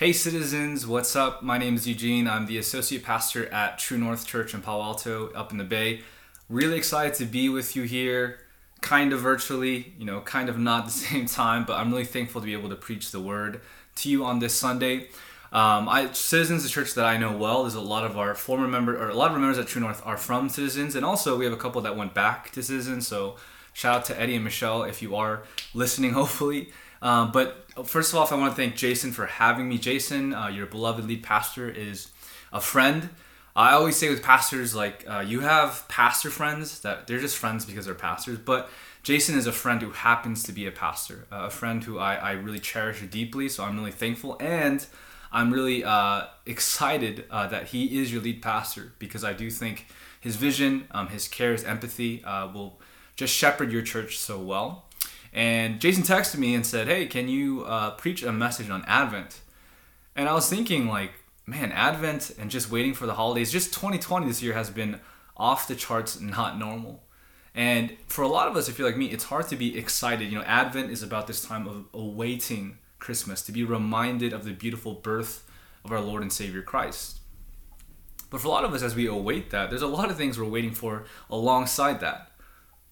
Hey Citizens, what's up? My name is Eugene. I'm the Associate Pastor at True North Church in Palo Alto, up in the Bay. Really excited to be with you here, kind of virtually, you know, kind of not at the same time, but I'm really thankful to be able to preach the Word to you on this Sunday. Citizens is a church that I know well. There's a lot of our former members, or a lot of our members at True North are from Citizens, and also we have a couple that went back to Citizens, so shout out to Eddie and Michelle if you are listening, hopefully. But first of all, I want to thank Jason for having me. Jason, your beloved lead pastor, is a friend. I always say with pastors, like, you have pastor friends that they're just friends because they're pastors. But Jason is a friend who happens to be a pastor, a friend who I really cherish deeply. So I'm really thankful, and I'm really excited that he is your lead pastor, because I do think his vision, his care, his empathy will just shepherd your church so well. And Jason texted me and said, hey, can you preach a message on Advent? And I was thinking, like, man, Advent and just waiting for the holidays, just 2020 this year has been off the charts, not normal. And for a lot of us, if you're like me, it's hard to be excited. You know, Advent is about this time of awaiting Christmas, to be reminded of the beautiful birth of our Lord and Savior Christ. But for a lot of us, as we await that, there's a lot of things we're waiting for alongside that.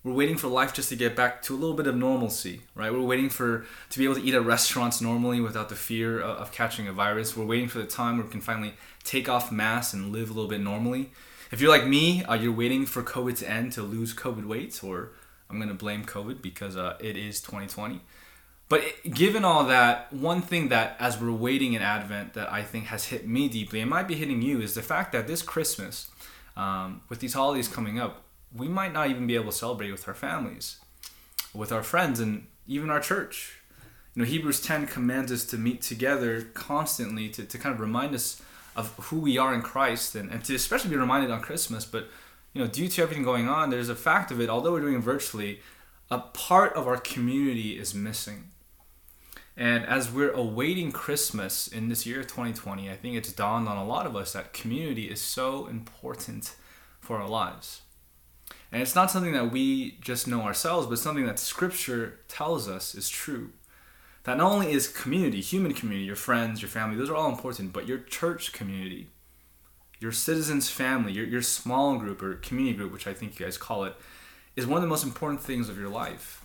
We're waiting for life just to get back to a little bit of normalcy, right? We're waiting to be able to eat at restaurants normally without the fear of catching a virus. We're waiting for the time where we can finally take off masks and live a little bit normally. If you're like me, you're waiting for COVID to end to lose COVID weight, or I'm going to blame COVID because it is 2020. But given all that, one thing that as we're waiting in Advent that I think has hit me deeply, and might be hitting you, is the fact that this Christmas, with these holidays coming up, we might not even be able to celebrate with our families, with our friends, and even our church. You know, Hebrews 10 commands us to meet together constantly to kind of remind us of who we are in Christ, and to especially be reminded on Christmas. But, you know, due to everything going on, there's a fact of it, although we're doing it virtually, a part of our community is missing. And as we're awaiting Christmas in this year of 2020, I think it's dawned on a lot of us that community is so important for our lives. And it's not something that we just know ourselves, but something that Scripture tells us is true. That not only is community, human community, your friends, your family, those are all important, but your church community, your Citizens family, your small group or community group, which I think you guys call it, is one of the most important things of your life.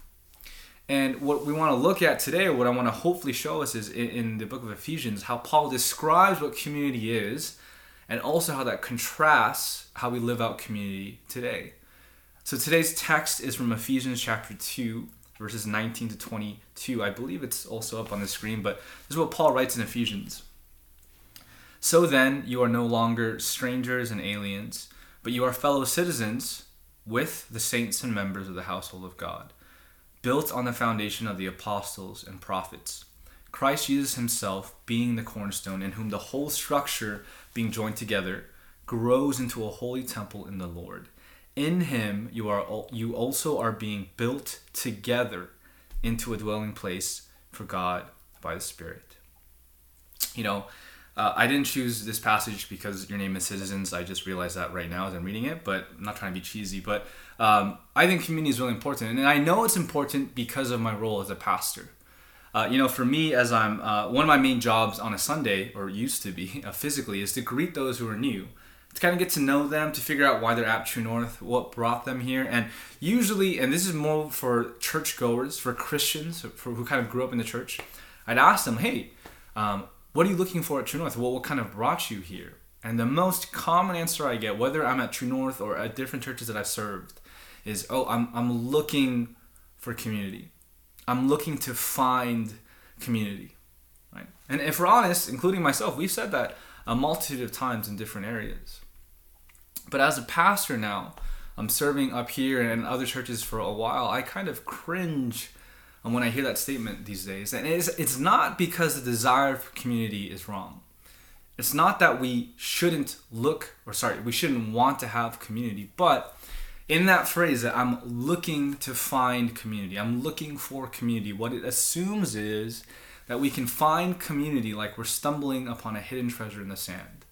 And what we want to look at today, what I want to hopefully show us, is in the book of Ephesians, how Paul describes what community is, and also how that contrasts how we live out community today. So today's text is from Ephesians chapter 2, verses 19 to 22. I believe it's also up on the screen, but this is what Paul writes in Ephesians. So then, you are no longer strangers and aliens, but you are fellow citizens with the saints and members of the household of God, built on the foundation of the apostles and prophets, Christ Jesus himself being the cornerstone, in whom the whole structure, being joined together, grows into a holy temple in the Lord. In him, you also are being built together into a dwelling place for God by the Spirit. You know, I didn't choose this passage because your name is Citizens. I just realized that right now as I'm reading it, but I'm not trying to be cheesy. But I think community is really important. And I know it's important because of my role as a pastor. You know, for me, as I'm one of my main jobs on a Sunday, or used to be physically, is to greet those who are new, to kind of get to know them, to figure out why they're at True North, what brought them here. And usually, and this is more for churchgoers, for Christians, for who kind of grew up in the church, I'd ask them, hey, what are you looking for at True North? What kind of brought you here? And the most common answer I get, whether I'm at True North or at different churches that I've served, is, oh, I'm looking for community. I'm looking to find community, right? And if we're honest, including myself, we've said that a multitude of times in different areas. But as a pastor now, I'm serving up here and in other churches for a while, I kind of cringe when I hear that statement these days. And it's not because the desire for community is wrong. It's not that we shouldn't want to have community, but in that phrase that I'm looking to find community, I'm looking for community, what it assumes is that we can find community like we're stumbling upon a hidden treasure in the sand.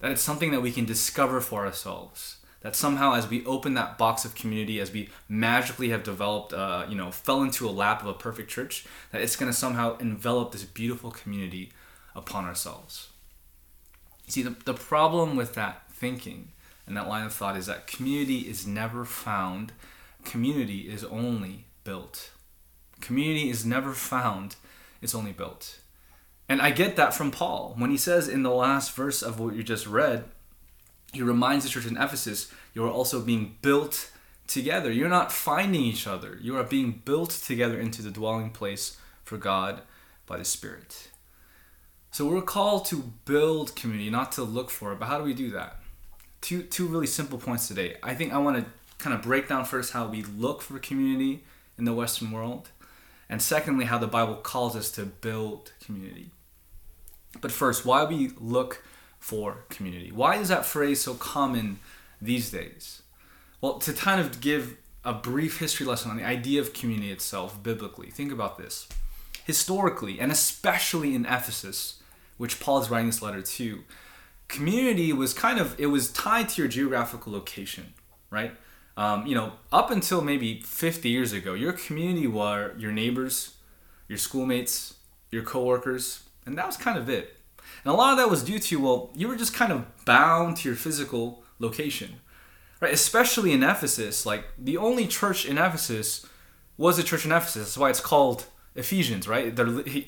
That it's something that we can discover for ourselves. That somehow as we open that box of community, as we magically have developed, fell into a lap of a perfect church, that it's going to somehow envelop this beautiful community upon ourselves. You see, the problem with that thinking and that line of thought is that community is never found. Community is only built. Community is never found. It's only built. And I get that from Paul when he says in the last verse of what you just read, he reminds the church in Ephesus, you are also being built together. You're not finding each other. You are being built together into the dwelling place for God by the Spirit. So we're called to build community, not to look for it. But how do we do that? Two really simple points today. I think I want to kind of break down first how we look for community in the Western world. And secondly, how the Bible calls us to build community. But first, why we look for community. Why is that phrase so common these days? Well, to kind of give a brief history lesson on the idea of community itself biblically. Think about this. Historically, and especially in Ephesus, which Paul is writing this letter to, community was it was tied to your geographical location, right? Up until maybe 50 years ago, your community were your neighbors, your schoolmates, your coworkers, and that was kind of it. And a lot of that was due to, you were just kind of bound to your physical location, right? Especially in Ephesus, the only church in Ephesus was a church in Ephesus. That's why it's called Ephesians, right?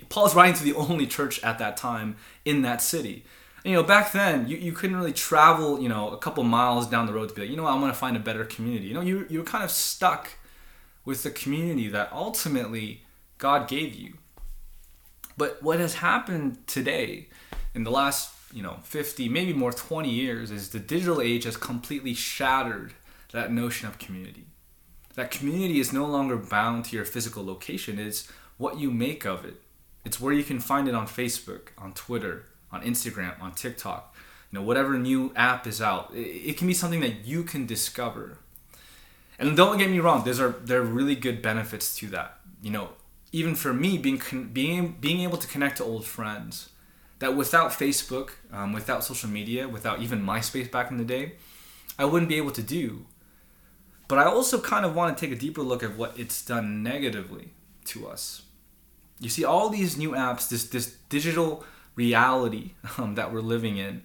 Paul's writing to the only church at that time in that city. Back then, you couldn't really travel, a couple miles down the road to be I want to find a better community. You were kind of stuck with the community that ultimately God gave you. But what has happened today in the last, 50, maybe more 20 years is the digital age has completely shattered that notion of community. That community is no longer bound to your physical location. It's what you make of it. It's where you can find it on Facebook, on Twitter, on Instagram, on TikTok, whatever new app is out. It can be something that you can discover. And don't get me wrong, there are really good benefits to that. Even for me, being able to connect to old friends, that without Facebook, without social media, without even MySpace back in the day, I wouldn't be able to do. But I also kind of want to take a deeper look at what it's done negatively to us. You see, all these new apps, this digital reality that we're living in,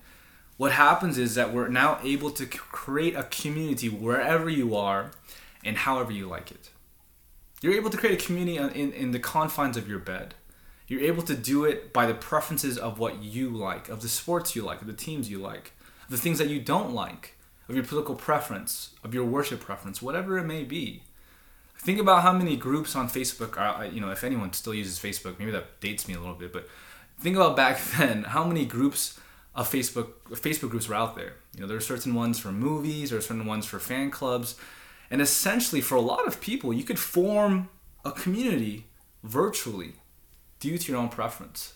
what happens is that we're now able to create a community wherever you are and however you like it. You're able to create a community in the confines of your bed. You're able to do it by the preferences of what you like, of the sports you like, of the teams you like, of the things that you don't like, of your political preference, of your worship preference, whatever it may be. Think about how many groups on Facebook are, if anyone still uses Facebook, maybe that dates me a little bit, but think about back then, how many groups of Facebook groups were out there. There are certain ones for movies, there are certain ones for fan clubs, and essentially for a lot of people, you could form a community virtually due to your own preference.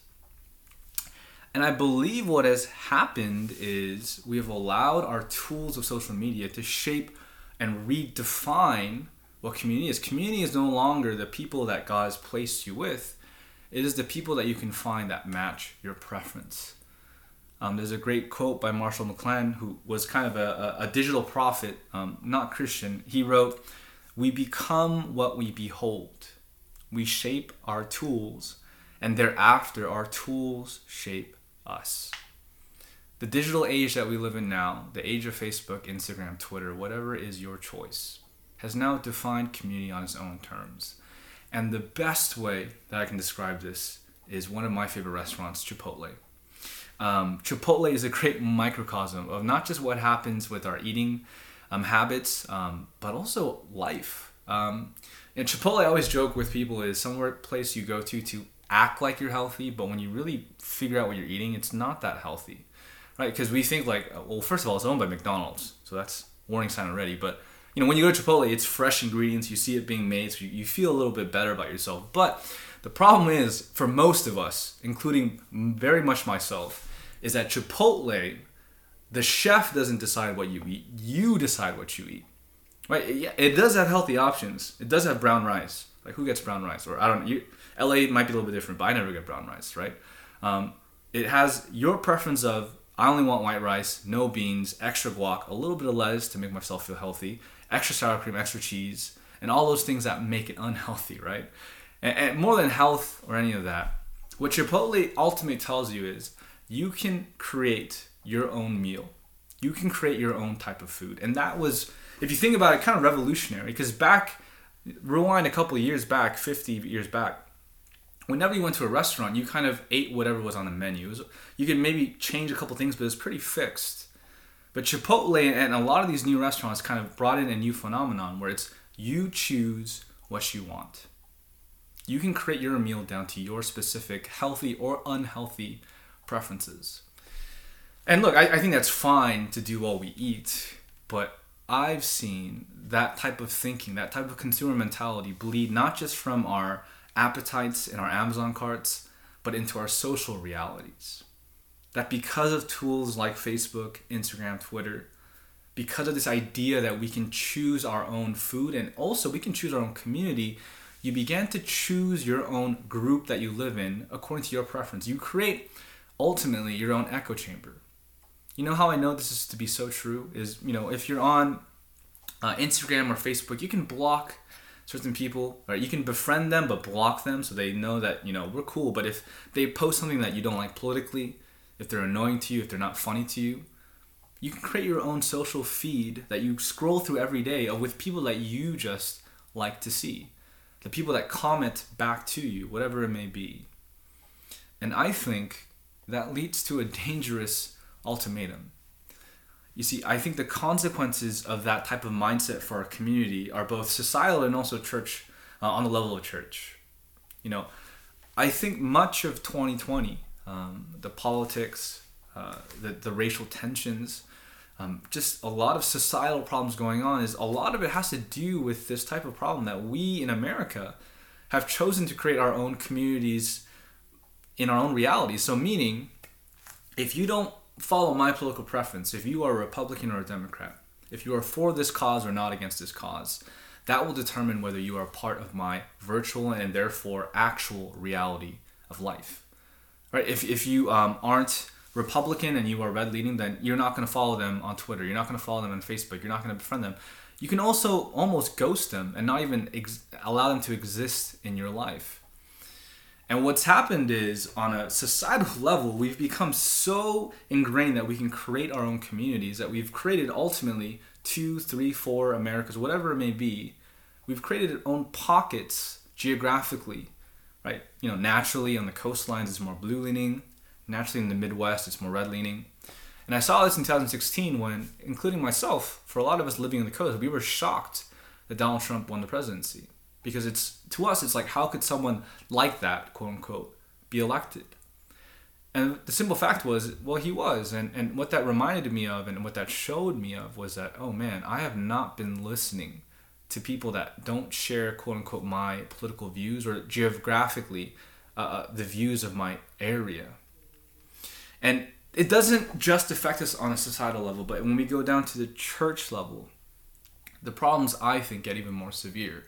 And I believe what has happened is we have allowed our tools of social media to shape and redefine what community is. Community is no longer the people that God has placed you with. It is the people that you can find that match your preference. There's a great quote by Marshall McLuhan, who was kind of a digital prophet, not Christian. He wrote, "We become what we behold. We shape our tools, and thereafter our tools shape us." The digital age that we live in now, the age of Facebook, Instagram, Twitter, whatever is your choice, has now defined community on its own terms. And the best way that I can describe this is one of my favorite restaurants, Chipotle. Chipotle is a great microcosm of not just what happens with our eating habits, but also life. And Chipotle, I always joke with people, is somewhere place you go to act like you're healthy, but when you really figure out what you're eating, it's not that healthy, right? Because we think first of all, it's owned by McDonald's, so that's a warning sign already, but when you go to Chipotle, it's fresh ingredients. You see it being made, so you feel a little bit better about yourself. But the problem is, for most of us, including very much myself, is that Chipotle, the chef doesn't decide what you eat. You decide what you eat, right? It does have healthy options. It does have brown rice. Who gets brown rice? Or I don't know. LA might be a little bit different, but I never get brown rice, right? It has your preference of, I only want white rice, no beans, extra guac, a little bit of lettuce to make myself feel healthy, extra sour cream, extra cheese, and all those things that make it unhealthy, right? And more than health or any of that, What Chipotle ultimately tells you is you can create your own meal. You can create your own type of food. And that was, if you think about it, kind of revolutionary. Because rewind a couple years back, 50 years back, whenever you went to a restaurant, you kind of ate whatever was on the menu. You could maybe change a couple things, but it was pretty fixed. But Chipotle and a lot of these new restaurants kind of brought in a new phenomenon where it's you choose what you want. You can create your meal down to your specific healthy or unhealthy preferences. And look, I think that's fine to do while we eat, but I've seen that type of thinking, that type of consumer mentality bleed not just from our appetites in our Amazon carts, but into our social realities. That because of tools like Facebook, Instagram, Twitter, because of this idea that we can choose our own food and also we can choose our own community, you began to choose your own group that you live in according to your preference. You create, ultimately, your own echo chamber. You know how I know this is to be so true is, if you're on Instagram or Facebook, you can block certain people, right? You can befriend them but block them so they know that, we're cool. But if they post something that you don't like politically, if they're annoying to you, if they're not funny to you, you can create your own social feed that you scroll through every day with people that you just like to see. The people that comment back to you, whatever it may be. And I think that leads to a dangerous ultimatum. You see, I think the consequences of that type of mindset for our community are both societal and also church, on the level of church. I think much of 2020, the politics, the racial tensions, just a lot of societal problems going on, is a lot of it has to do with this type of problem that we in America have chosen to create our own communities in our own reality. So meaning, if you don't follow my political preference, if you are a Republican or a Democrat, if you are for this cause or not against this cause, that will determine whether you are part of my virtual and therefore actual reality of life. Right? If you aren't Republican and you are red-leaning, then you're not going to follow them on Twitter. You're not going to follow them on Facebook. You're not going to befriend them. You can also almost ghost them and not even allow them to exist in your life. And what's happened is, on a societal level, we've become so ingrained that we can create our own communities, that we've created ultimately 2, 3, 4 Americas, whatever it may be. We've created our own pockets geographically, right? Naturally on the coastlines, it's more blue-leaning. Naturally in the Midwest, it's more red-leaning. And I saw this in 2016 when, including myself, for a lot of us living on the coast, we were shocked that Donald Trump won the presidency. Because to us, it's like, how could someone like that, quote-unquote, be elected? And the simple fact was, well, he was. And what that reminded me of and what that showed me of was that, oh man, I have not been listening to people that don't share, quote-unquote, my political views or geographically the views of my area. And it doesn't just affect us on a societal level, but when we go down to the church level, the problems, I think, get even more severe.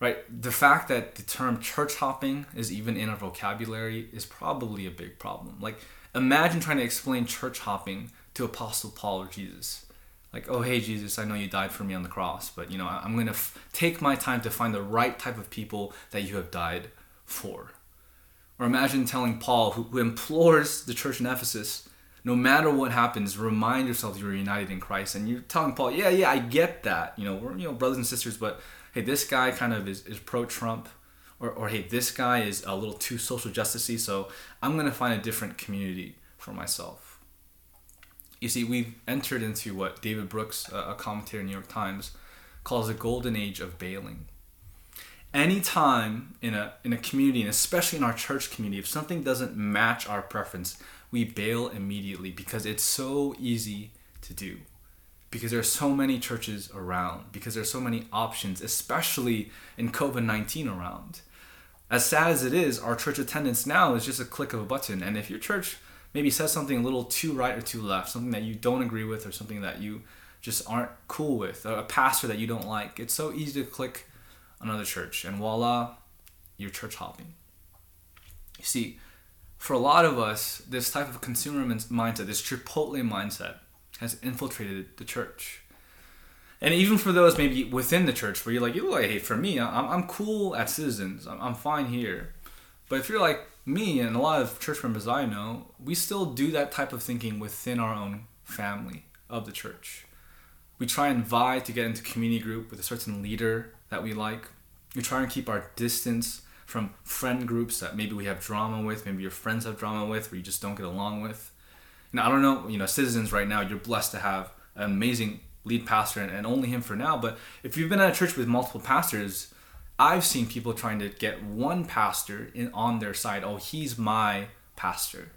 Right? The fact that the term church hopping is even in our vocabulary is probably a big problem. Like, imagine trying to explain church hopping to Apostle Paul or Jesus. Like, oh, hey, Jesus, I know you died for me on the cross, but, I'm going to take my time to find the right type of people that you have died for. Or imagine telling Paul, who implores the church in Ephesus, no matter what happens, remind yourself you're united in Christ. And you're telling Paul, yeah, I get that. We're brothers and sisters, but hey, this guy kind of is pro-Trump. Or hey, this guy is a little too social justice-y, so I'm going to find a different community for myself. You see, we've entered into what David Brooks, a commentator in the New York Times, calls the golden age of bailing. Anytime in a community, and especially in our church community, if something doesn't match our preference, we bail immediately because it's so easy to do. Because there are so many churches around. Because there are so many options, especially in COVID-19 around. As sad as it is, our church attendance now is just a click of a button. And if your church maybe says something a little too right or too left, something that you don't agree with or something that you just aren't cool with, or a pastor that you don't like, it's so easy to click another church, and voila, you're church hopping. You see, for a lot of us, this type of consumer mindset, this Chipotle mindset, has infiltrated the church. And even for those maybe within the church where you're like, hey, for me, I'm cool at Citizens, I'm fine here. But if you're like, me and a lot of church members I know, we still do that type of thinking within our own family of the church. We try and vie to get into community group with a certain leader that we like. We try and keep our distance from friend groups that maybe we have drama with, maybe your friends have drama with, or you just don't get along with. Now, I don't know, Citizens right now, you're blessed to have an amazing lead pastor and only him for now. But if you've been at a church with multiple pastors, I've seen people trying to get one pastor on their side. Oh, he's my pastor.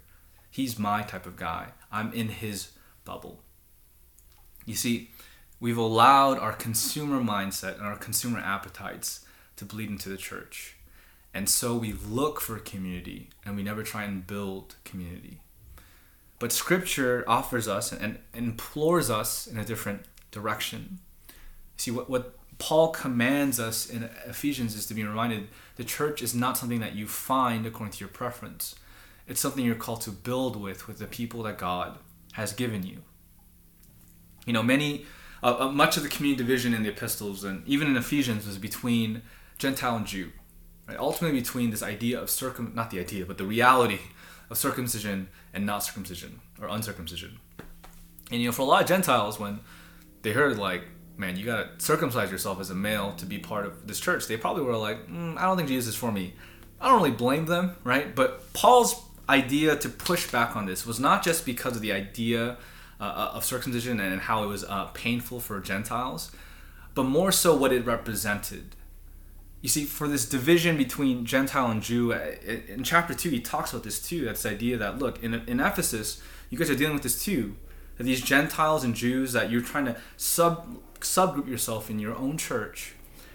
He's my type of guy. I'm in his bubble. You see, we've allowed our consumer mindset and our consumer appetites to bleed into the church. And so we look for community and we never try and build community. But Scripture offers us and implores us in a different direction. See, what Paul commands us in Ephesians is to be reminded the church is not something that you find according to your preference. It's something you're called to build with the people that God has given you. You know, much of the community division in the epistles and even in Ephesians was between Gentile and Jew. Right? Ultimately between this idea of the reality of circumcision and not circumcision or uncircumcision. And for a lot of Gentiles, when they heard man, you gotta circumcise yourself as a male to be part of this church, they probably were like, I don't think Jesus is for me. I don't really blame them, right? But Paul's idea to push back on this was not just because of the idea of circumcision and how it was painful for Gentiles, but more so what it represented. You see, for this division between Gentile and Jew, in chapter 2, he talks about this too. That's the idea that, look, in Ephesus, you guys are dealing with this too. That these Gentiles and Jews, that you're trying to subgroup yourself in your own church.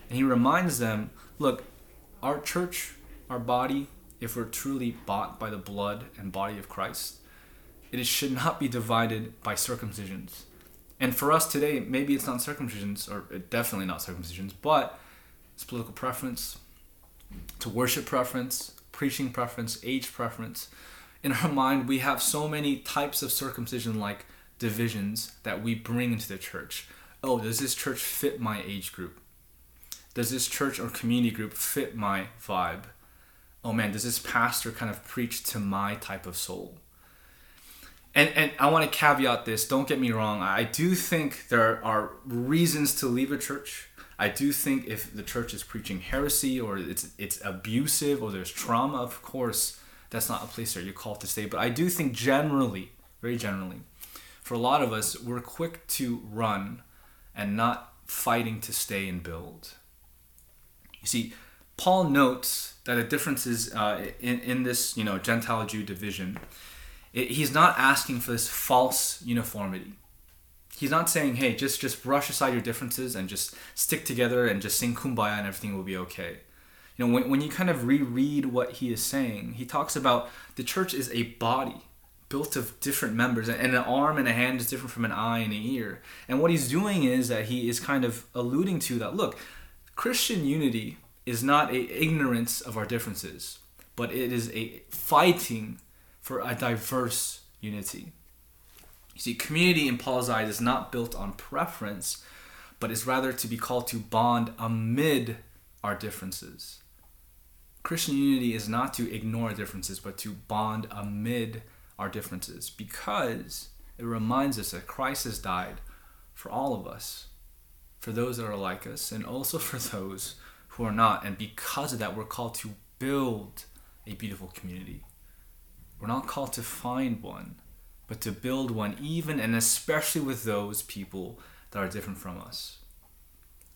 And he reminds them, look, our church, our body, if we're truly bought by the blood and body of Christ, it should not be divided by circumcisions. And for us today, maybe it's not circumcisions, or definitely not circumcisions, but it's political preference, to worship preference, preaching preference, age preference. In our mind, we have so many types of circumcision-like divisions that we bring into the church. Oh, does this church fit my age group? Does this church or community group fit my vibe? Oh man, does this pastor kind of preach to my type of soul? And I want to caveat this. Don't get me wrong. I do think there are reasons to leave a church. I do think if the church is preaching heresy or it's abusive or there's trauma, of course, that's not a place that you're called to stay. But I do think generally, very generally, for a lot of us, we're quick to run and not fighting to stay and build. You see, Paul notes that the differences in this Gentile-Jew division. He's not asking for this false uniformity. He's not saying, hey, just brush aside your differences and just stick together and just sing Kumbaya and everything will be okay. When you kind of reread what he is saying, he talks about the church is a body built of different members, and an arm and a hand is different from an eye and an ear. And what he's doing is that he is kind of alluding to that, look, Christian unity is not an ignorance of our differences, but it is a fighting for a diverse unity. You see, community in Paul's eyes is not built on preference, but is rather to be called to bond amid our differences. Christian unity is not to ignore differences, but to bond amid our differences, because it reminds us that Christ has died for all of us, for those that are like us, and also for those who are not. And because of that, we're called to build a beautiful community. We're not called to find one, but to build one, even and especially with those people that are different from us.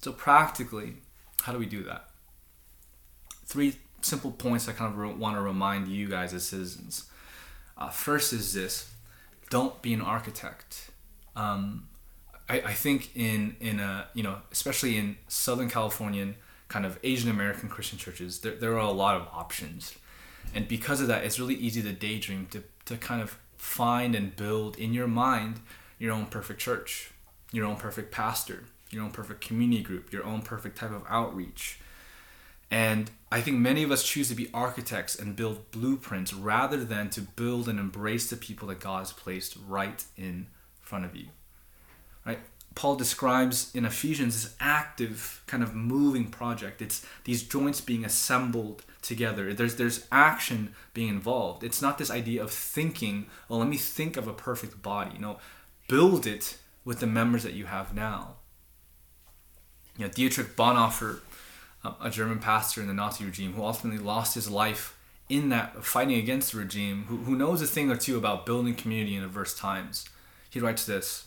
So practically, how do we do that? 3 simple points I kind of want to remind you guys as citizens. First is this: don't be an architect. I think in especially in Southern Californian kind of Asian American Christian churches, there are a lot of options. And because of that, it's really easy to daydream, to kind of find and build in your mind your own perfect church, your own perfect pastor, your own perfect community group, your own perfect type of outreach. And I think many of us choose to be architects and build blueprints rather than to build and embrace the people that God has placed right in front of you. Right? Paul describes in Ephesians this active kind of moving project. It's these joints being assembled together. There's action being involved. It's not this idea of thinking, well, let me think of a perfect body. You know, build it with the members that you have now. You know, Dietrich Bonhoeffer, a German pastor in the Nazi regime who ultimately lost his life in that fighting against the regime, who knows a thing or two about building community in adverse times. He writes this: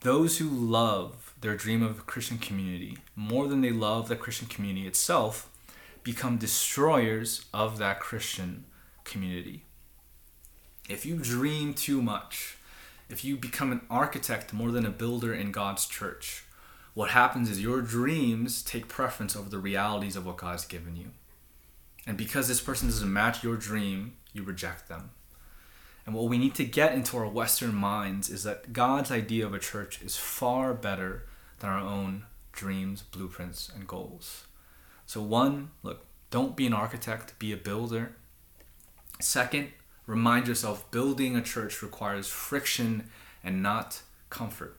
those who love their dream of a Christian community more than they love the Christian community itself become destroyers of that Christian community. If you dream too much, if you become an architect more than a builder in God's church, what happens is your dreams take preference over the realities of what God's given you. And because this person doesn't match your dream, you reject them. And what we need to get into our Western minds is that God's idea of a church is far better than our own dreams, blueprints, and goals. So one, look, don't be an architect, be a builder. Second, remind yourself building a church requires friction and not comfort.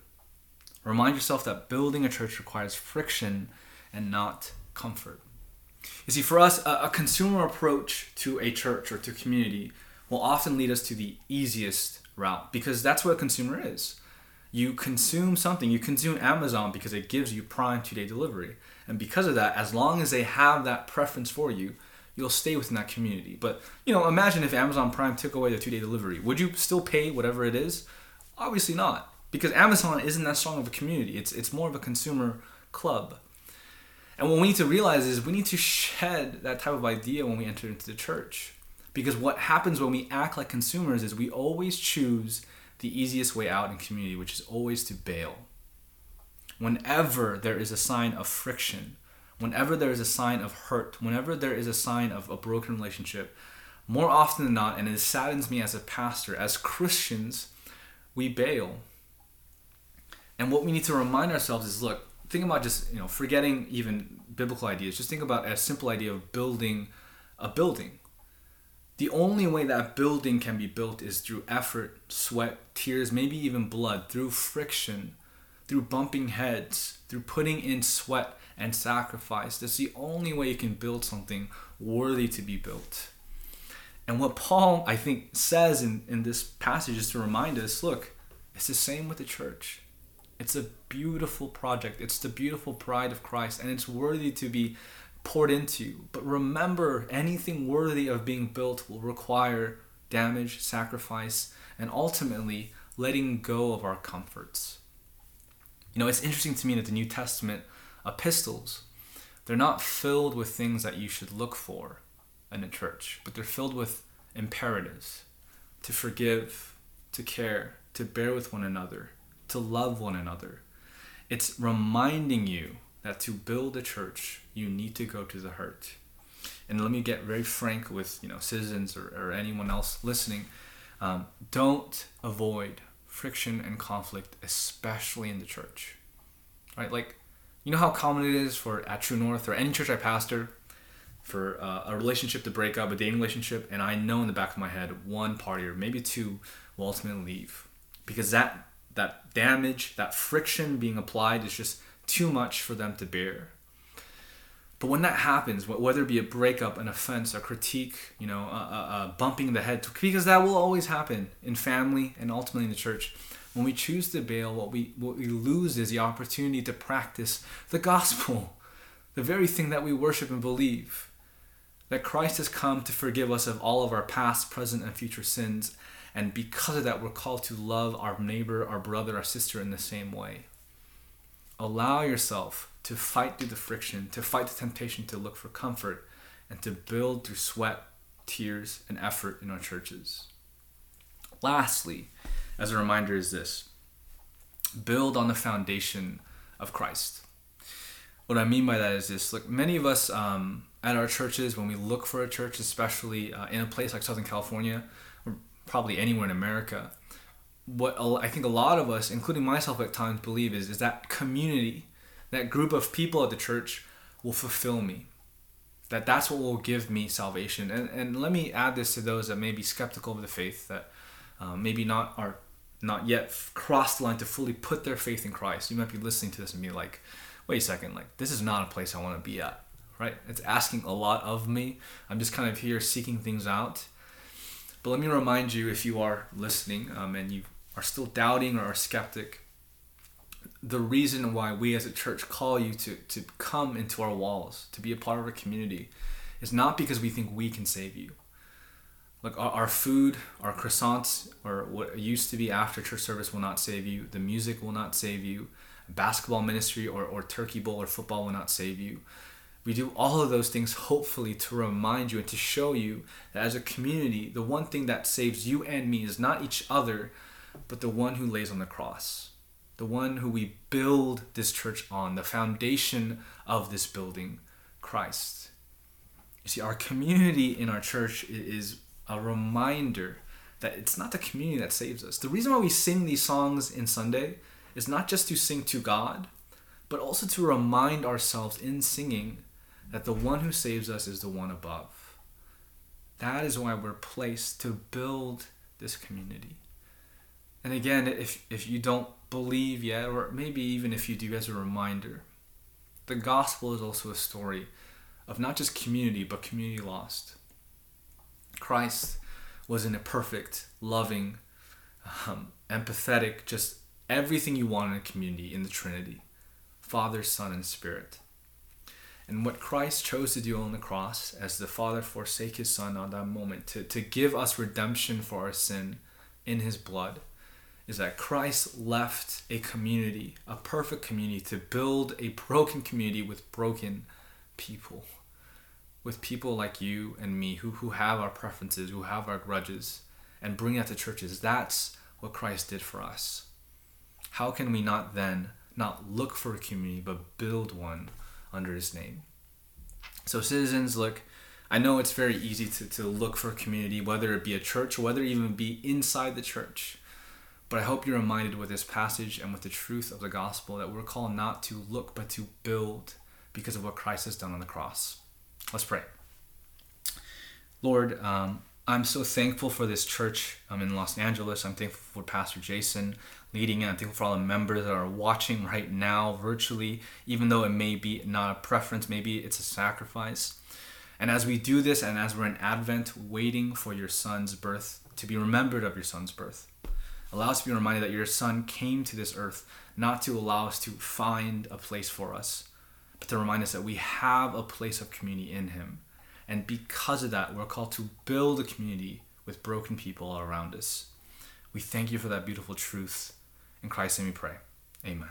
Remind yourself that building a church requires friction and not comfort. You see, for us, a consumer approach to a church or to community will often lead us to the easiest route, because that's what a consumer is. You consume something. You consume Amazon because it gives you prime two-day delivery. And because of that, as long as they have that preference for you, you'll stay within that community. But, you know, imagine if Amazon Prime took away the two-day delivery. Would you still pay whatever it is? Obviously not, because Amazon isn't that strong of a community. It's more of a consumer club. And what we need to realize is we need to shed that type of idea when we enter into the church. Because what happens when we act like consumers is we always choose the easiest way out in community, which is always to bail. Whenever there is a sign of friction, whenever there is a sign of hurt, whenever there is a sign of a broken relationship, more often than not, and it saddens me as a pastor, as Christians, we bail. And what we need to remind ourselves is, look, think about just, you know, forgetting even biblical ideas. Just think about a simple idea of building a building. The only way that building can be built is through effort, sweat, tears, maybe even blood, through friction, through bumping heads, through putting in sweat and sacrifice. That's the only way you can build something worthy to be built. And what Paul, I think, says in this passage is to remind us, look, it's the same with the church. It's a beautiful project. It's the beautiful bride of Christ, and it's worthy to be poured into. But remember, anything worthy of being built will require damage, sacrifice, and ultimately letting go of our comforts. You know, it's interesting to me that the New Testament epistles, they're not filled with things that you should look for in a church, but they're filled with imperatives: to forgive, to care, to bear with one another, to love one another. It's reminding you that to build a church, you need to go to the hurt. And let me get very frank with, you know, citizens or anyone else listening. Don't avoid friction and conflict, especially in the church. Right? Like, you know how common it is at True North or any church I pastor for a relationship to break up, a dating relationship, and I know in the back of my head one party or maybe two will ultimately leave. Because that damage, that friction being applied is just too much for them to bear. But when that happens, whether it be a breakup, an offense, a critique, you know, bumping the head, because that will always happen in family and ultimately in the church. When we choose to bail, what we lose is the opportunity to practice the gospel, the very thing that we worship and believe, that Christ has come to forgive us of all of our past, present, and future sins. And because of that, we're called to love our neighbor, our brother, our sister in the same way. Allow yourself to fight through the friction, to fight the temptation to look for comfort, and to build through sweat, tears, and effort in our churches. Lastly, as a reminder is this: build on the foundation of Christ. What I mean by that is this: look, many of us at our churches, when we look for a church, especially in a place like Southern California, or probably anywhere in America, what I think a lot of us, including myself at times, believe is that community, that group of people at the church will fulfill me. That's what will give me salvation. And let me add this to those that may be skeptical of the faith, that maybe not are not yet crossed the line to fully put their faith in Christ, you might be listening to this and be like, wait a second, like, this is not a place I want to be at, right? It's asking a lot of me. I'm just kind of here seeking things out. But let me remind you, if you are listening and you are still doubting or are skeptic, the reason why we as a church call you to come into our walls, to be a part of our community, is not because we think we can save you. Like our food, our croissants, or what used to be after church service will not save you. The music will not save you. Basketball ministry or turkey bowl or football will not save you. We do all of those things hopefully to remind you and to show you that as a community, the one thing that saves you and me is not each other, but the one who lays on the cross. The one who we build this church on, the foundation of this building, Christ. You see, our community in our church is a reminder that it's not the community that saves us. The reason why we sing these songs in Sunday is not just to sing to God, but also to remind ourselves in singing that the one who saves us is the one above. That is why we're placed to build this community. And again, if you don't believe yet, or maybe even if you do, as a reminder, the gospel is also a story of not just community, but community lost. Christ was an imperfect, loving, empathetic, just everything you want in a community in the Trinity, Father, Son, and Spirit. And what Christ chose to do on the cross, as the Father forsake his Son on that moment to give us redemption for our sin in his blood, is that Christ left a community, a perfect community, to build a broken community with broken people. With people like you and me who have our preferences, who have our grudges, and bring that to churches. That's what Christ did for us. How can we not then not look for a community, but build one under his name? So Citizens, look, I know it's very easy to look for a community, whether it be a church, or whether it even be inside the church. But I hope you're reminded with this passage and with the truth of the gospel that we're called not to look, but to build because of what Christ has done on the cross. Let's pray. Lord, I'm so thankful for this church in Los Angeles. I'm thankful for Pastor Jason leading it. I'm thankful for all the members that are watching right now virtually, even though it may be not a preference, maybe it's a sacrifice. And as we do this, and as we're in Advent waiting for your son's birth, to be remembered of your son's birth, allow us to be reminded that your son came to this earth not to allow us to find a place for us, but to remind us that we have a place of community in him. And because of that, we're called to build a community with broken people all around us. We thank you for that beautiful truth. In Christ's name we pray. Amen.